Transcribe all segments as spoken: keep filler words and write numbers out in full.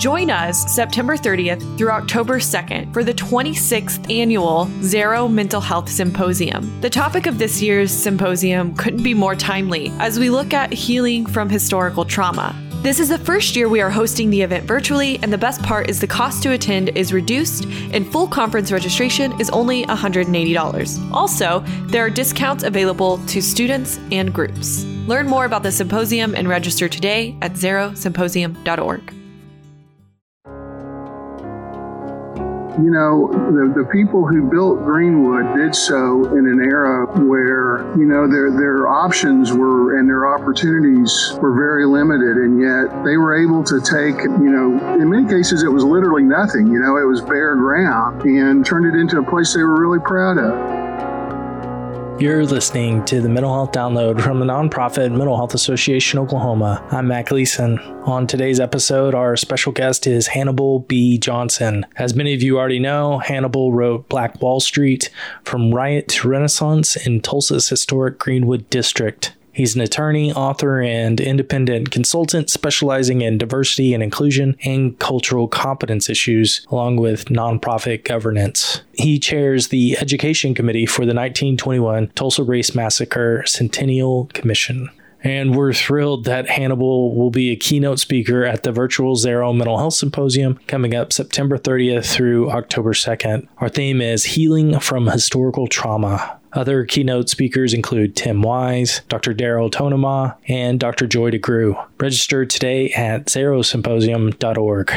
Join us September thirtieth through October second for the twenty-sixth annual Zero Mental Health Symposium. The topic of this year's symposium couldn't be more timely as we look at healing from historical trauma. This is the first year we are hosting the event virtually, and the best part is the cost to attend is reduced and full conference registration is only one hundred eighty dollars. Also, there are discounts available to students and groups. Learn more about the symposium and register today at zero symposium dot org. You know, the, the people who built Greenwood did so in an era where, you know, their their options were and their opportunities were very limited, and yet they were able to take, you know, in many cases it was literally nothing, you know, it was bare ground, and turned it into a place they were really proud of. You're listening to the Mental Health Download from the nonprofit Mental Health Association Oklahoma. I'm Matt Gleason. On today's episode, our special guest is Hannibal B. Johnson. As many of you already know, Hannibal wrote Black Wall Street: From Riot to Renaissance in Tulsa's historic Greenwood District. He's an attorney, author, and independent consultant specializing in diversity and inclusion and cultural competence issues, along with nonprofit governance. He chairs the Education Committee for the nineteen twenty-one Tulsa Race Massacre Centennial Commission. And we're thrilled that Hannibal will be a keynote speaker at the virtual Zero Mental Health Symposium coming up September thirtieth through October second. Our theme is Healing from Historical Trauma. Other keynote speakers include Tim Wise, Doctor Daryl Tonema, and Doctor Joy DeGruy. Register today at zero symposium dot org.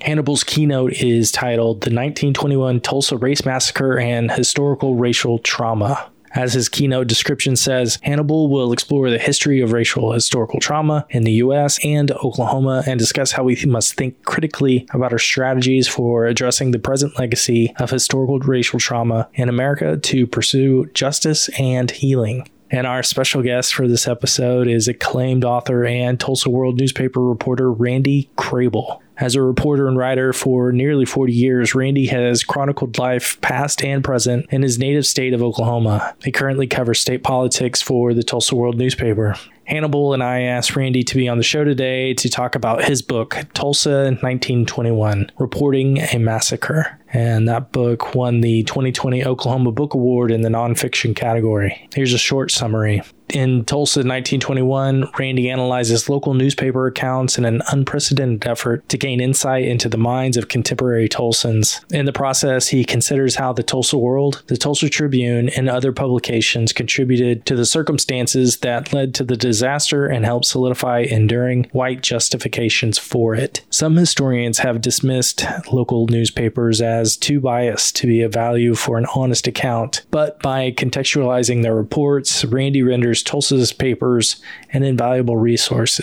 Hannibal's keynote is titled The nineteen twenty-one Tulsa Race Massacre and Historical Racial Trauma. As his keynote description says, Hannibal will explore the history of racial historical trauma in the U S and Oklahoma and discuss how we must think critically about our strategies for addressing the present legacy of historical racial trauma in America to pursue justice and healing. And our special guest for this episode is acclaimed author and Tulsa World newspaper reporter Randy Crable. As a reporter and writer for nearly forty years, Randy has chronicled life past and present in his native state of Oklahoma. He currently covers state politics for the Tulsa World newspaper. Hannibal and I asked Randy to be on the show today to talk about his book, Tulsa nineteen twenty-one, Reporting a Massacre. And that book won the twenty twenty Oklahoma Book Award in the nonfiction category. Here's a short summary. In Tulsa nineteen twenty-one, Randy analyzes local newspaper accounts in an unprecedented effort to gain insight into the minds of contemporary Tulsans. In the process, he considers how the Tulsa World, the Tulsa Tribune, and other publications contributed to the circumstances that led to the disaster and helped solidify enduring white justifications for it. Some historians have dismissed local newspapers as too biased to be of value for an honest account, but by contextualizing their reports, Randy renders Tulsa's papers an invaluable resource,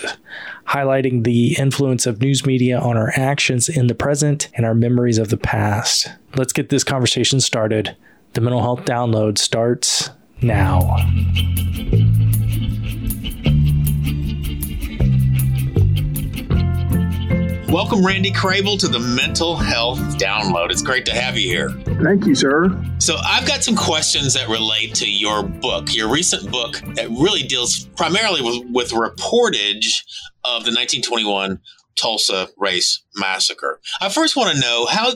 highlighting the influence of news media on our actions in the present and our memories of the past. Let's get this conversation started. The Mental Health Download starts now. Welcome, Randy Crable, to the Mental Health Download. It's great to have you here. Thank you, sir. So I've got some questions that relate to your book, your recent book that really deals primarily with, with reportage of the nineteen twenty-one Tulsa Race Massacre. I first want to know how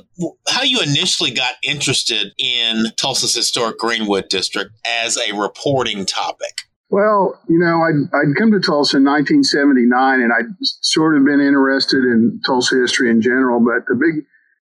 how you initially got interested in Tulsa's historic Greenwood District as a reporting topic. Well, you know, I'd, I'd come to Tulsa in nineteen seventy-nine, and I'd sort of been interested in Tulsa history in general. But the big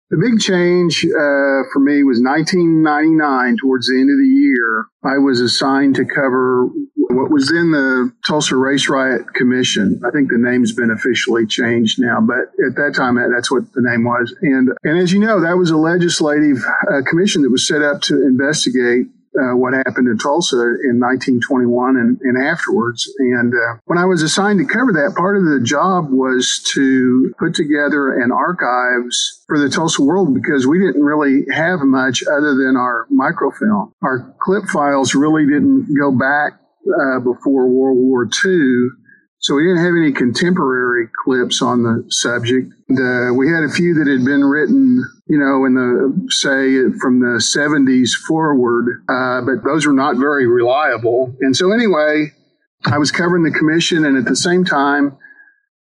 the big change uh, for me was nineteen ninety-nine. Towards the end of the year, I was assigned to cover what was then the Tulsa Race Riot Commission. I think the name's been officially changed now, but at that time, that's what the name was. And, and as you know, that was a legislative uh, commission that was set up to investigate Uh, what happened in Tulsa in nineteen twenty-one and, and afterwards. And uh, when I was assigned to cover that, part of the job was to put together an archives for the Tulsa World, because we didn't really have much other than our microfilm. Our clip files really didn't go back uh, before World War Two. So we didn't have any contemporary clips on the subject. And, uh, we had a few that had been written, you know, in the, say, from the seventies forward, uh, but those were not very reliable. And so anyway, I was covering the commission, and at the same time,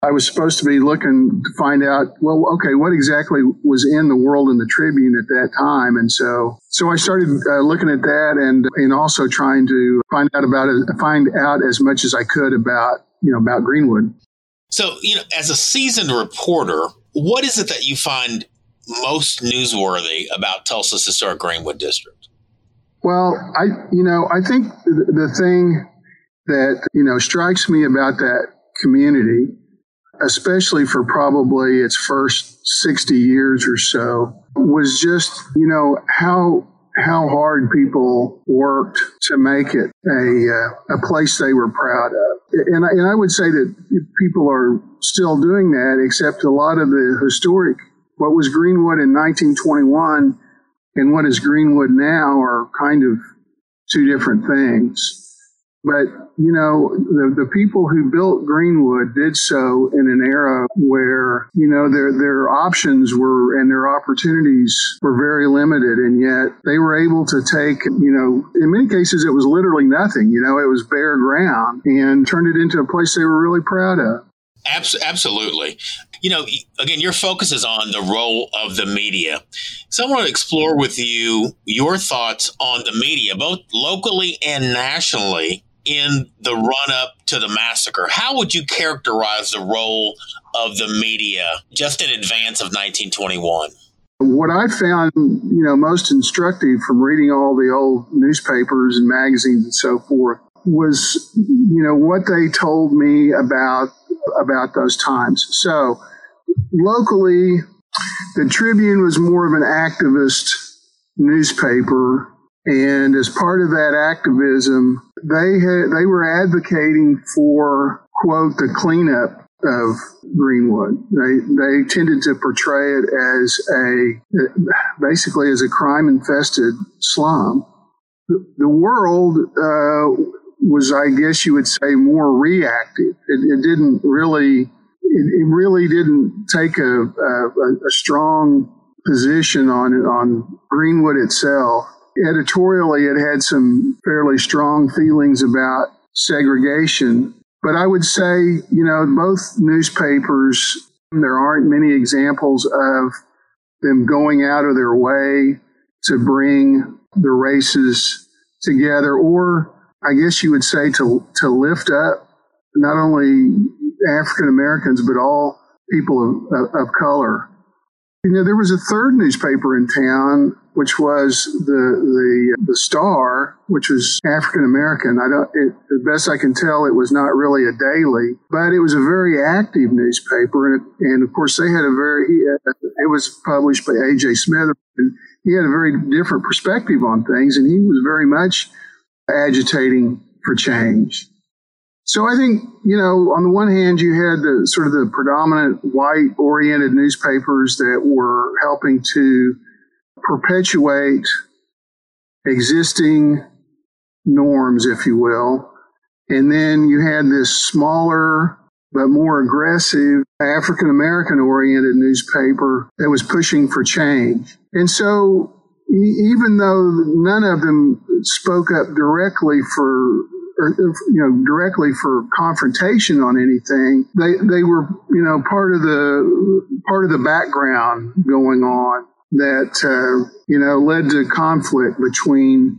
I was supposed to be looking to find out, well, okay, what exactly was in the World and the Tribune at that time? And so so I started uh, looking at that and and also trying to find out about it, find out as much as I could about, you know, about Greenwood. So, you know, as a seasoned reporter, what is it that you find most newsworthy about Tulsa's historic Greenwood district? Well, I, you know, I think the thing that, you know, strikes me about that community, especially for probably its first sixty years or so, was just, you know, how how hard people worked to make it a uh, a place they were proud of. And I, and I would say that people are still doing that, except a lot of the historic, what was Greenwood in nineteen twenty-one and what is Greenwood now are kind of two different things. But, you know, the, the people who built Greenwood did so in an era where, you know, their their options were and their opportunities were very limited. And yet they were able to take, you know, in many cases, it was literally nothing. You know, it was bare ground and turned it into a place they were really proud of. Absolutely. You know, again, your focus is on the role of the media. So I want to explore with you your thoughts on the media, both locally and nationally, in the run-up to the massacre. How would you characterize the role of the media just in advance of nineteen twenty-one? What I found, you know, most instructive from reading all the old newspapers and magazines and so forth was, you know, what they told me about about those times. So locally, the Tribune was more of an activist newspaper, and as part of that activism, they had, they were advocating for, quote, the cleanup of Greenwood. They they tended to portray it as a basically as a crime-infested slum. The, the World uh, was, I guess you would say, more reactive. It, it didn't really, it, it really didn't take a, a, a strong position on on Greenwood itself. Editorially, it had some fairly strong feelings about segregation. But I would say, you know, both newspapers, there aren't many examples of them going out of their way to bring the races together, or I guess you would say to to lift up not only African Americans, but all people of, of, of color. You know, there was a third newspaper in town, which was the the, the Star, which was African American. I don't, it, the best I can tell, it was not really a daily, but it was a very active newspaper, and, and of course they had a very. It was published by A J. Smith, and he had a very different perspective on things, and he was very much agitating for change. So I think, you know, on the one hand, you had the sort of the predominant white-oriented newspapers that were helping to perpetuate existing norms, if you will. And then you had this smaller but more aggressive African-American-oriented newspaper that was pushing for change. And so even though none of them spoke up directly for, or, you know, directly for confrontation on anything, they, they were, you know, part of the part of the background going on that, uh, you know, led to conflict between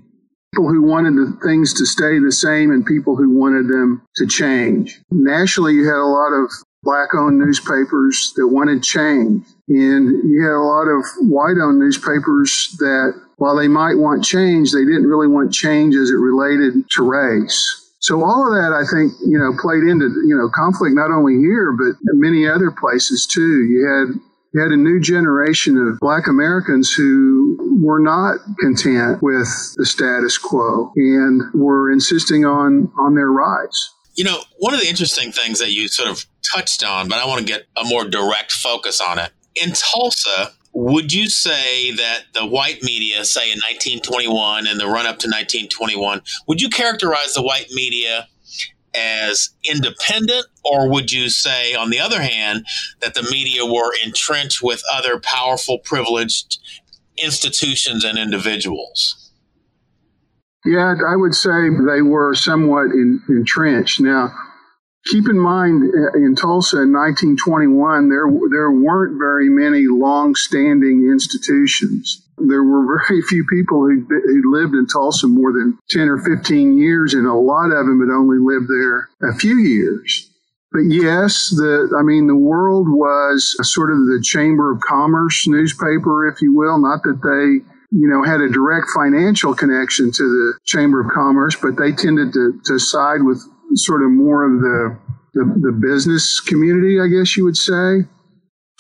people who wanted the things to stay the same and people who wanted them to change. Nationally, you had a lot of Black-owned newspapers that wanted change. And you had a lot of white-owned newspapers that, while they might want change, they didn't really want change as it related to race. So all of that, I think, you know, played into, you know, conflict not only here, but many other places, too. You had, you had a new generation of Black Americans who were not content with the status quo and were insisting on, on their rights. You know, one of the interesting things that you sort of touched on, but I want to get a more direct focus on it. In Tulsa, would you say that the white media, say in nineteen twenty-one and the run-up to nineteen twenty-one, would you characterize the white media as independent, or would you say, on the other hand, that the media were entrenched with other powerful, privileged institutions and individuals? Yeah, I would say they were somewhat in, entrenched. Now, Keep in mind, in Tulsa in nineteen twenty-one, there there weren't very many long-standing institutions. There were very few people who who lived in Tulsa more than ten or fifteen years, and a lot of them had only lived there a few years. But yes, the I mean, the World was sort of the Chamber of Commerce newspaper, if you will. Not that they, you know, had a direct financial connection to the Chamber of Commerce, but they tended to, to side with sort of more of the, the the business community, I guess you would say.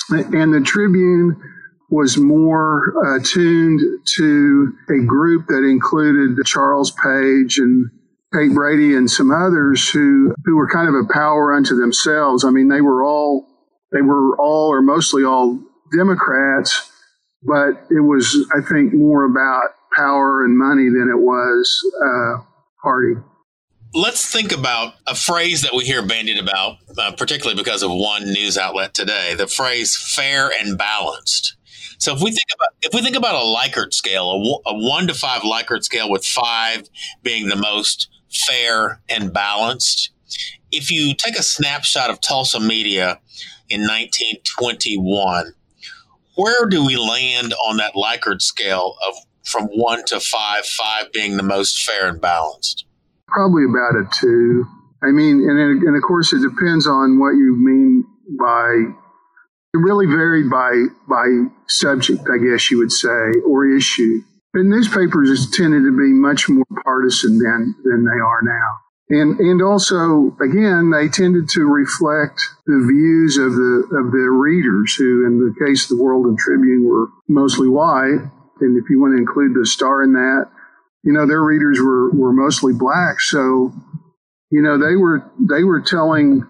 And the Tribune was more attuned to a group that included Charles Page and Kate Brady and some others who who were kind of a power unto themselves. I mean, they were all they were all or mostly all Democrats, but it was, I think, more about power and money than it was uh, party. Let's think about a phrase that we hear bandied about, uh, particularly because of one news outlet today, the phrase fair and balanced. So if we think about if we think about a Likert scale, a, a one to five Likert scale with five being the most fair and balanced, if you take a snapshot of Tulsa media in nineteen twenty-one, where do we land on that Likert scale of from one to five, five being the most fair and balanced? Probably about a two. I mean, and, it, and of course, it depends on what you mean by, it really varied by by subject, I guess you would say, or issue. But newspapers tended to be much more partisan than, than they are now. And and also, again, they tended to reflect the views of the of the readers, who in the case of the World and Tribune were mostly white. And if you want to include the Star in that, you know, their readers were, were mostly black. So, you know, they were they were telling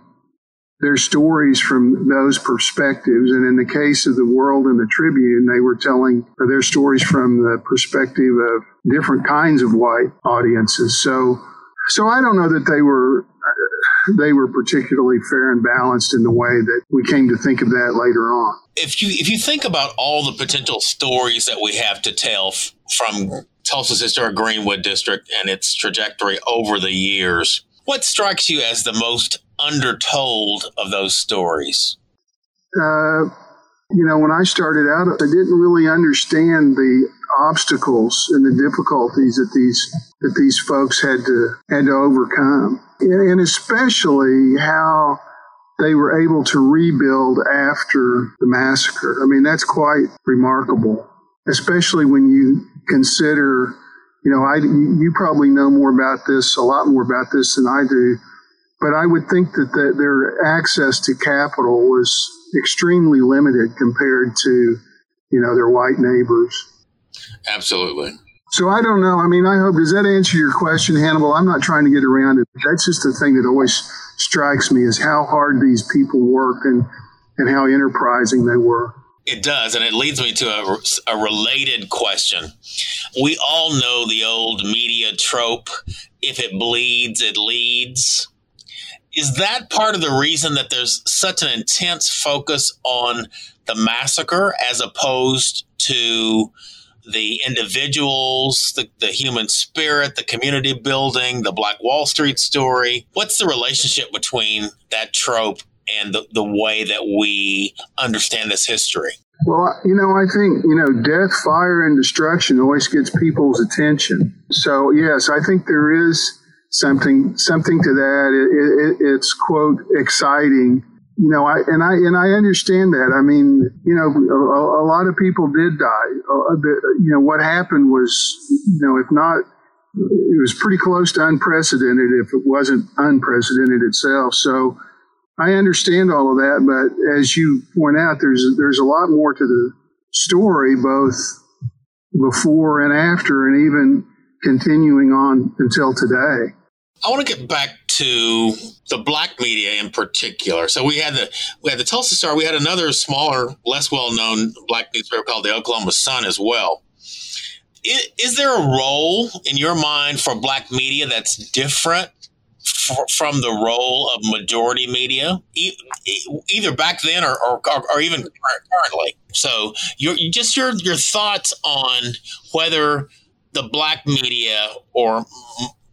their stories from those perspectives. And in the case of the World and the Tribune, they were telling their stories from the perspective of different kinds of white audiences. So so I don't know that they were they were particularly fair and balanced in the way that we came to think of that later on. If you if you think about all the potential stories that we have to tell f- from Tulsa's historic Greenwood District and its trajectory over the years, what strikes you as the most undertold of those stories? Uh, you know, when I started out, I didn't really understand the obstacles and the difficulties that these that these folks had to had to overcome, and, and especially how they were able to rebuild after the massacre. I mean, that's quite remarkable, especially when you consider, you know, I, you probably know more about this, a lot more about this than I do, but I would think that the, their access to capital was extremely limited compared to, you know, their white neighbors. Absolutely. So I don't know. I mean, I hope, does that answer your question, Hannibal? I'm not trying to get around it. That's just the thing that always strikes me, is how hard these people worked and, and how enterprising they were. It does, and it leads me to a, a related question. We all know the old media trope, if it bleeds, it leads. Is that part of the reason that there's such an intense focus on the massacre as opposed to the individuals, the, the human spirit, the community building, the Black Wall Street story? What's the relationship between that trope and the, the way that we understand this history? Well, you know, I think, you know, death, fire, and destruction always gets people's attention. So, yes, I think there is something something to that. It, it, it's, quote, exciting. You know, I and I and I understand that. I mean, you know, a, a lot of people did die. Uh, the, you know, what happened was, you know, if not, it was pretty close to unprecedented, if it wasn't unprecedented itself. So, I understand all of that, but as you point out, there's there's a lot more to the story, both before and after, and even continuing on until today. I want to get back to the black media in particular. So we had the we had the Tulsa Star. We had another smaller, less well-known black newspaper called the Oklahoma Sun as well. Is, is there a role in your mind for black media that's different from the role of majority media, e- either back then or, or, or even currently? So your, just your, your thoughts on whether the black media or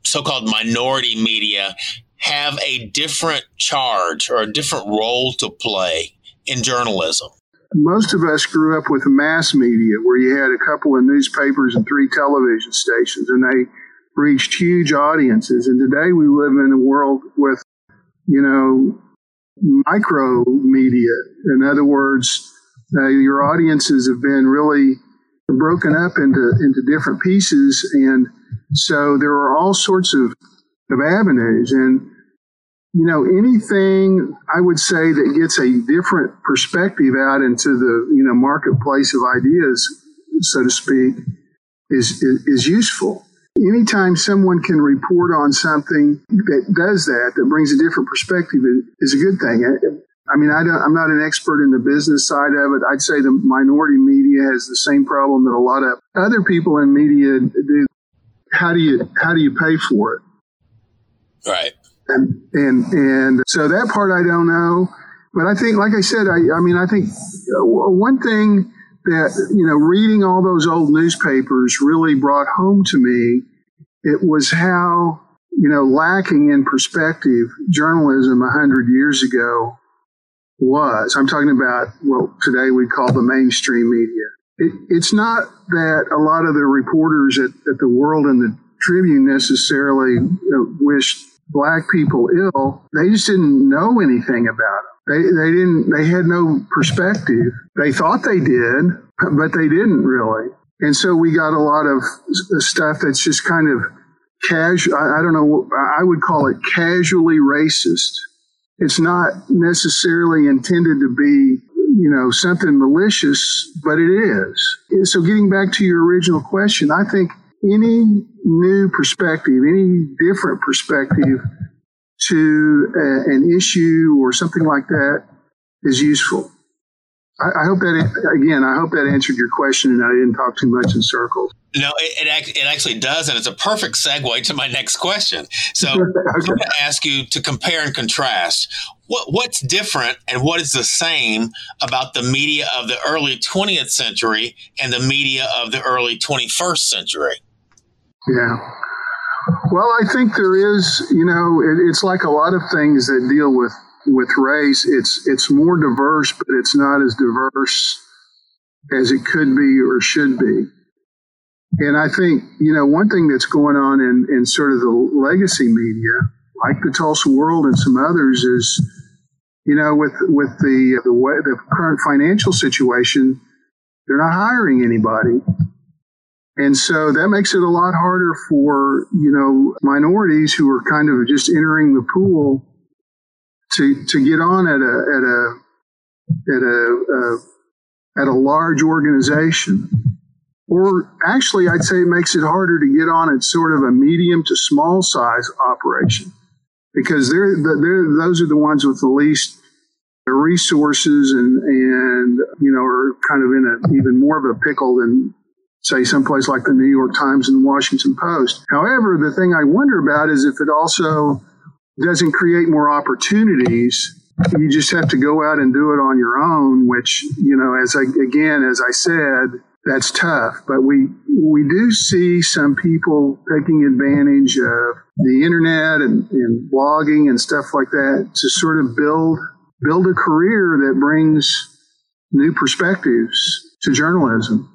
so-called minority media have a different charge or a different role to play in journalism? Most of us grew up with the mass media, where you had a couple of newspapers and three television stations, and they reached huge audiences. And today we live in a world with, you know, micro media. In other words, uh, your audiences have been really broken up into, into different pieces. And so there are all sorts of, of avenues. And you know, anything I would say that gets a different perspective out into the, you know, marketplace of ideas, so to speak, is, is, is useful. Anytime someone can report on something that does that, that brings a different perspective, is a good thing. I, I mean, I don't, I'm not an expert in the business side of it. I'd say the minority media has the same problem that a lot of other people in media do. How do you, how do you pay for it? Right. And, and and so that part I don't know, but I think, like I said, I, I mean, I think one thing that, you know, reading all those old newspapers really brought home to me, it was how, you know, lacking in perspective journalism a hundred years ago was. I'm talking about what today we call the mainstream media. It, it's not that a lot of the reporters at, at the World and the Tribune necessarily you know, wished Black people ill. They just didn't know anything about them. They they didn't. They had no perspective. They thought they did, but they didn't really. And so we got a lot of stuff that's just kind of casual. I, I don't know. I would call it casually racist. It's not necessarily intended to be, you know, something malicious, but it is. And so getting back to your original question, I think any new perspective, any different perspective to a, an issue or something like that is useful. I, I hope that, again, I hope that answered your question and I didn't talk too much in circles. No, it, it, it actually does. And it's a perfect segue to my next question. So okay. I'm going to ask you to compare and contrast. What, what's different and what is the same about the media of the early twentieth century and the media of the early twenty-first century? Yeah. Well, I think there is, you know, it, it's like a lot of things that deal with, with race. It's it's more diverse, but it's not as diverse as it could be or should be. And I think, you know, one thing that's going on in, in sort of the legacy media, like the Tulsa World and some others, is, you know, with with the the, way, the current financial situation, they're not hiring anybody. And so that makes it a lot harder for, you know, minorities who are kind of just entering the pool to to get on at a at a at a uh, at a large organization. Or actually, I'd say it makes it harder to get on at sort of a medium to small size operation, because they're they're those are the ones with the least resources and and you know are kind of in a even more of a pickle than, say, someplace like the New York Times and the Washington Post. However, the thing I wonder about is if it also doesn't create more opportunities. You just have to go out and do it on your own, which, you know, as I, again, as I said, that's tough. But we we do see some people taking advantage of the internet and, and blogging and stuff like that to sort of build build a career that brings new perspectives to journalism.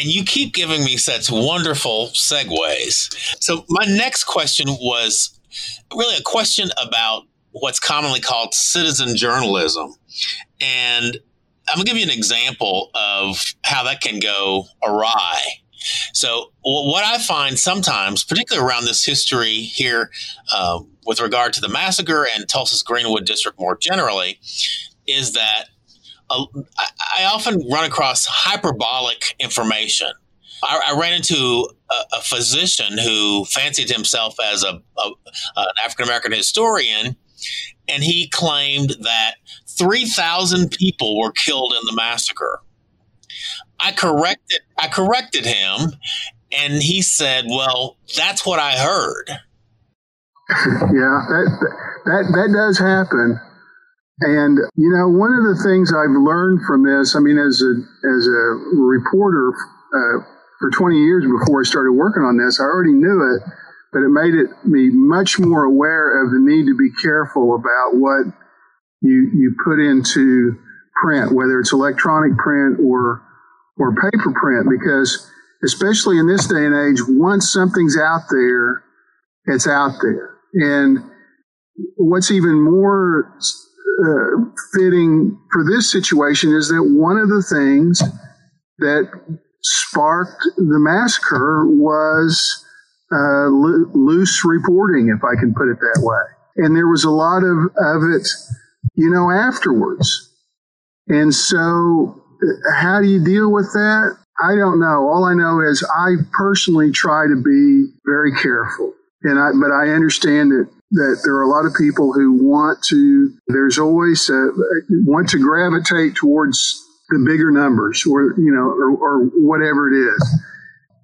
And you keep giving me such wonderful segues. So my next question was really a question about what's commonly called citizen journalism. And I'm going to give you an example of how that can go awry. So what I find sometimes, particularly around this history here uh, with regard to the massacre and Tulsa's Greenwood District more generally, is that I often run across hyperbolic information. I, I ran into a, a physician who fancied himself as a, a, an African-American historian, and he claimed that three thousand people were killed in the massacre. I corrected, I corrected him, and he said, well, that's what I heard. Yeah, that that, that does happen. And, you know, one of the things I've learned from this, I mean, as a as a reporter uh, for twenty years before I started working on this, I already knew it, but it made it me much more aware of the need to be careful about what you you put into print, whether it's electronic print or or paper print, because especially in this day and age, once something's out there, it's out there. And what's even more uh, fitting for this situation is that one of the things that sparked the massacre was uh, lo- loose reporting, if I can put it that way. And there was a lot of, of it, you know, afterwards. And so how do you deal with that? I don't know. All I know is I personally try to be very careful. And I, but I understand that, that there are a lot of people who want to, there's always a, want to gravitate towards the bigger numbers or, you know, or, or whatever it is.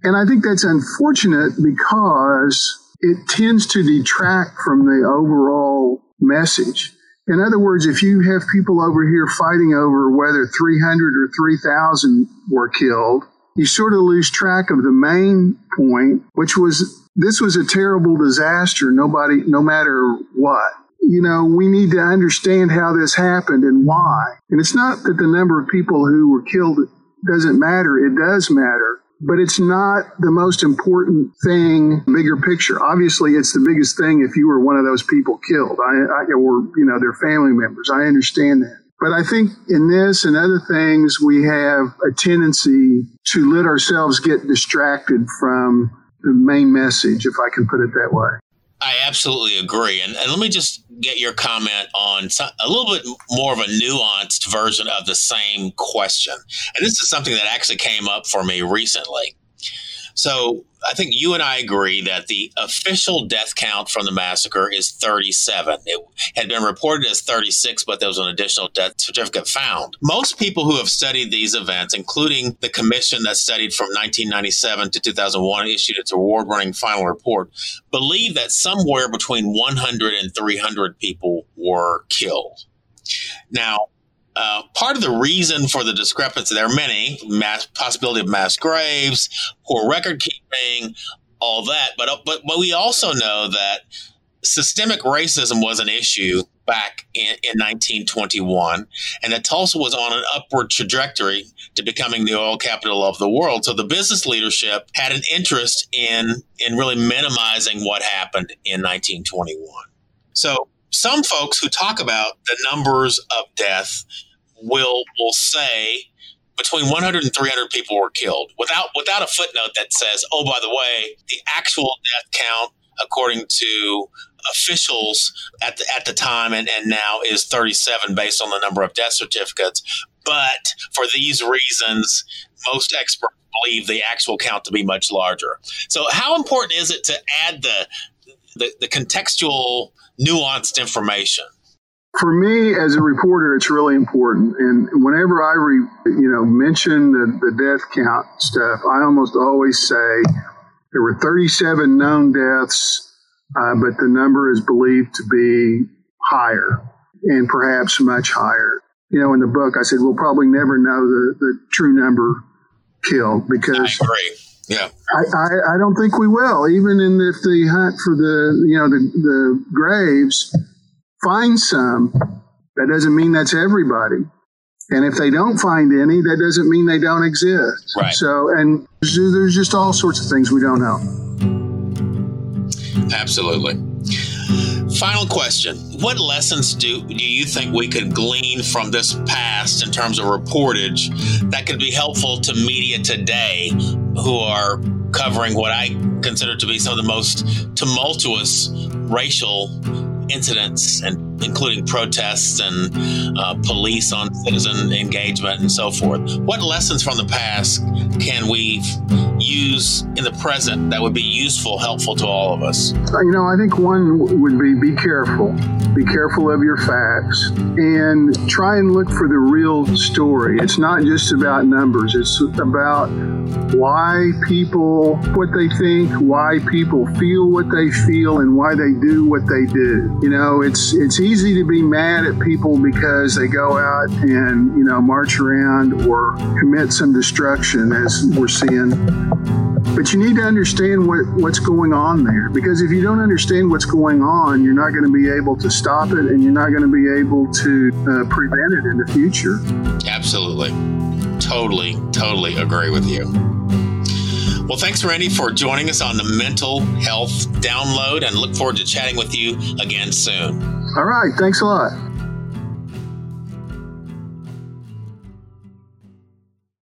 And I think that's unfortunate because it tends to detract from the overall message. In other words, if you have people over here fighting over whether three hundred or three thousand were killed, you sort of lose track of the main point, which was this was a terrible disaster, nobody, no matter what. You know, we need to understand how this happened and why. And it's not that the number of people who were killed doesn't matter. It does matter. But it's not the most important thing, bigger picture. Obviously, it's the biggest thing if you were one of those people killed I, I, or, you know, their family members. I understand that. But I think in this and other things, we have a tendency to let ourselves get distracted from the main message, if I can put it that way. I absolutely agree. And, and let me just get your comment on some, a little bit more of a nuanced version of the same question. And this is something that actually came up for me recently. So I think you and I agree that the official death count from the massacre is thirty-seven. It had been reported as thirty-six, but there was an additional death certificate found. Most people who have studied these events, including the commission that studied from nineteen ninety-seven to two thousand one and issued its award-winning final report, believe that somewhere between one hundred and three hundred people were killed. Now, Uh, part of the reason for the discrepancy, there are many, mass, possibility of mass graves, poor record keeping, all that. But, but but we also know that systemic racism was an issue back in, in nineteen twenty-one, and that Tulsa was on an upward trajectory to becoming the oil capital of the world. So the business leadership had an interest in, in really minimizing what happened in nineteen twenty-one. So some folks who talk about the numbers of death will will say between one hundred and three hundred people were killed without without a footnote that says, oh, by the way, the actual death count, according to officials at the, at the time and, and now is thirty-seven based on the number of death certificates. But for these reasons, most experts believe the actual count to be much larger. So how important is it to add the the, the contextual nuanced information? For me, as a reporter, it's really important. And whenever I, re, you know, mention the, the death count stuff, I almost always say there were thirty-seven known deaths, uh, but the number is believed to be higher and perhaps much higher. You know, in the book, I said, we'll probably never know the, the true number killed because... I agree. Yeah, I, I, I don't think we will. Even in if the hunt for the you know the, the graves find some, that doesn't mean that's everybody. And if they don't find any, that doesn't mean they don't exist. Right. So, and there's just all sorts of things we don't know. Absolutely. Final question. What lessons do, do you think we could glean from this past in terms of reportage that could be helpful to media today who are covering what I consider to be some of the most tumultuous racial incidents, and including protests and uh, police on citizen engagement and so forth? What lessons from the past can we use in the present that would be useful, helpful to all of us? You know, I think one would be be careful. Be careful of your facts and try and look for the real story. It's not just about numbers. It's about why people, what they think, why people feel what they feel, and why they do what they do. You know, it's it's easy to be mad at people because they go out and, you know, march around or commit some destruction, as we're seeing But you need to understand what, what's going on there, because if you don't understand what's going on, you're not going to be able to stop it, and you're not going to be able to uh, prevent it in the future. Absolutely. Totally, totally agree with you. Well, thanks, Randy, for joining us on the Mental Health Download, and look forward to chatting with you again soon. All right. Thanks a lot.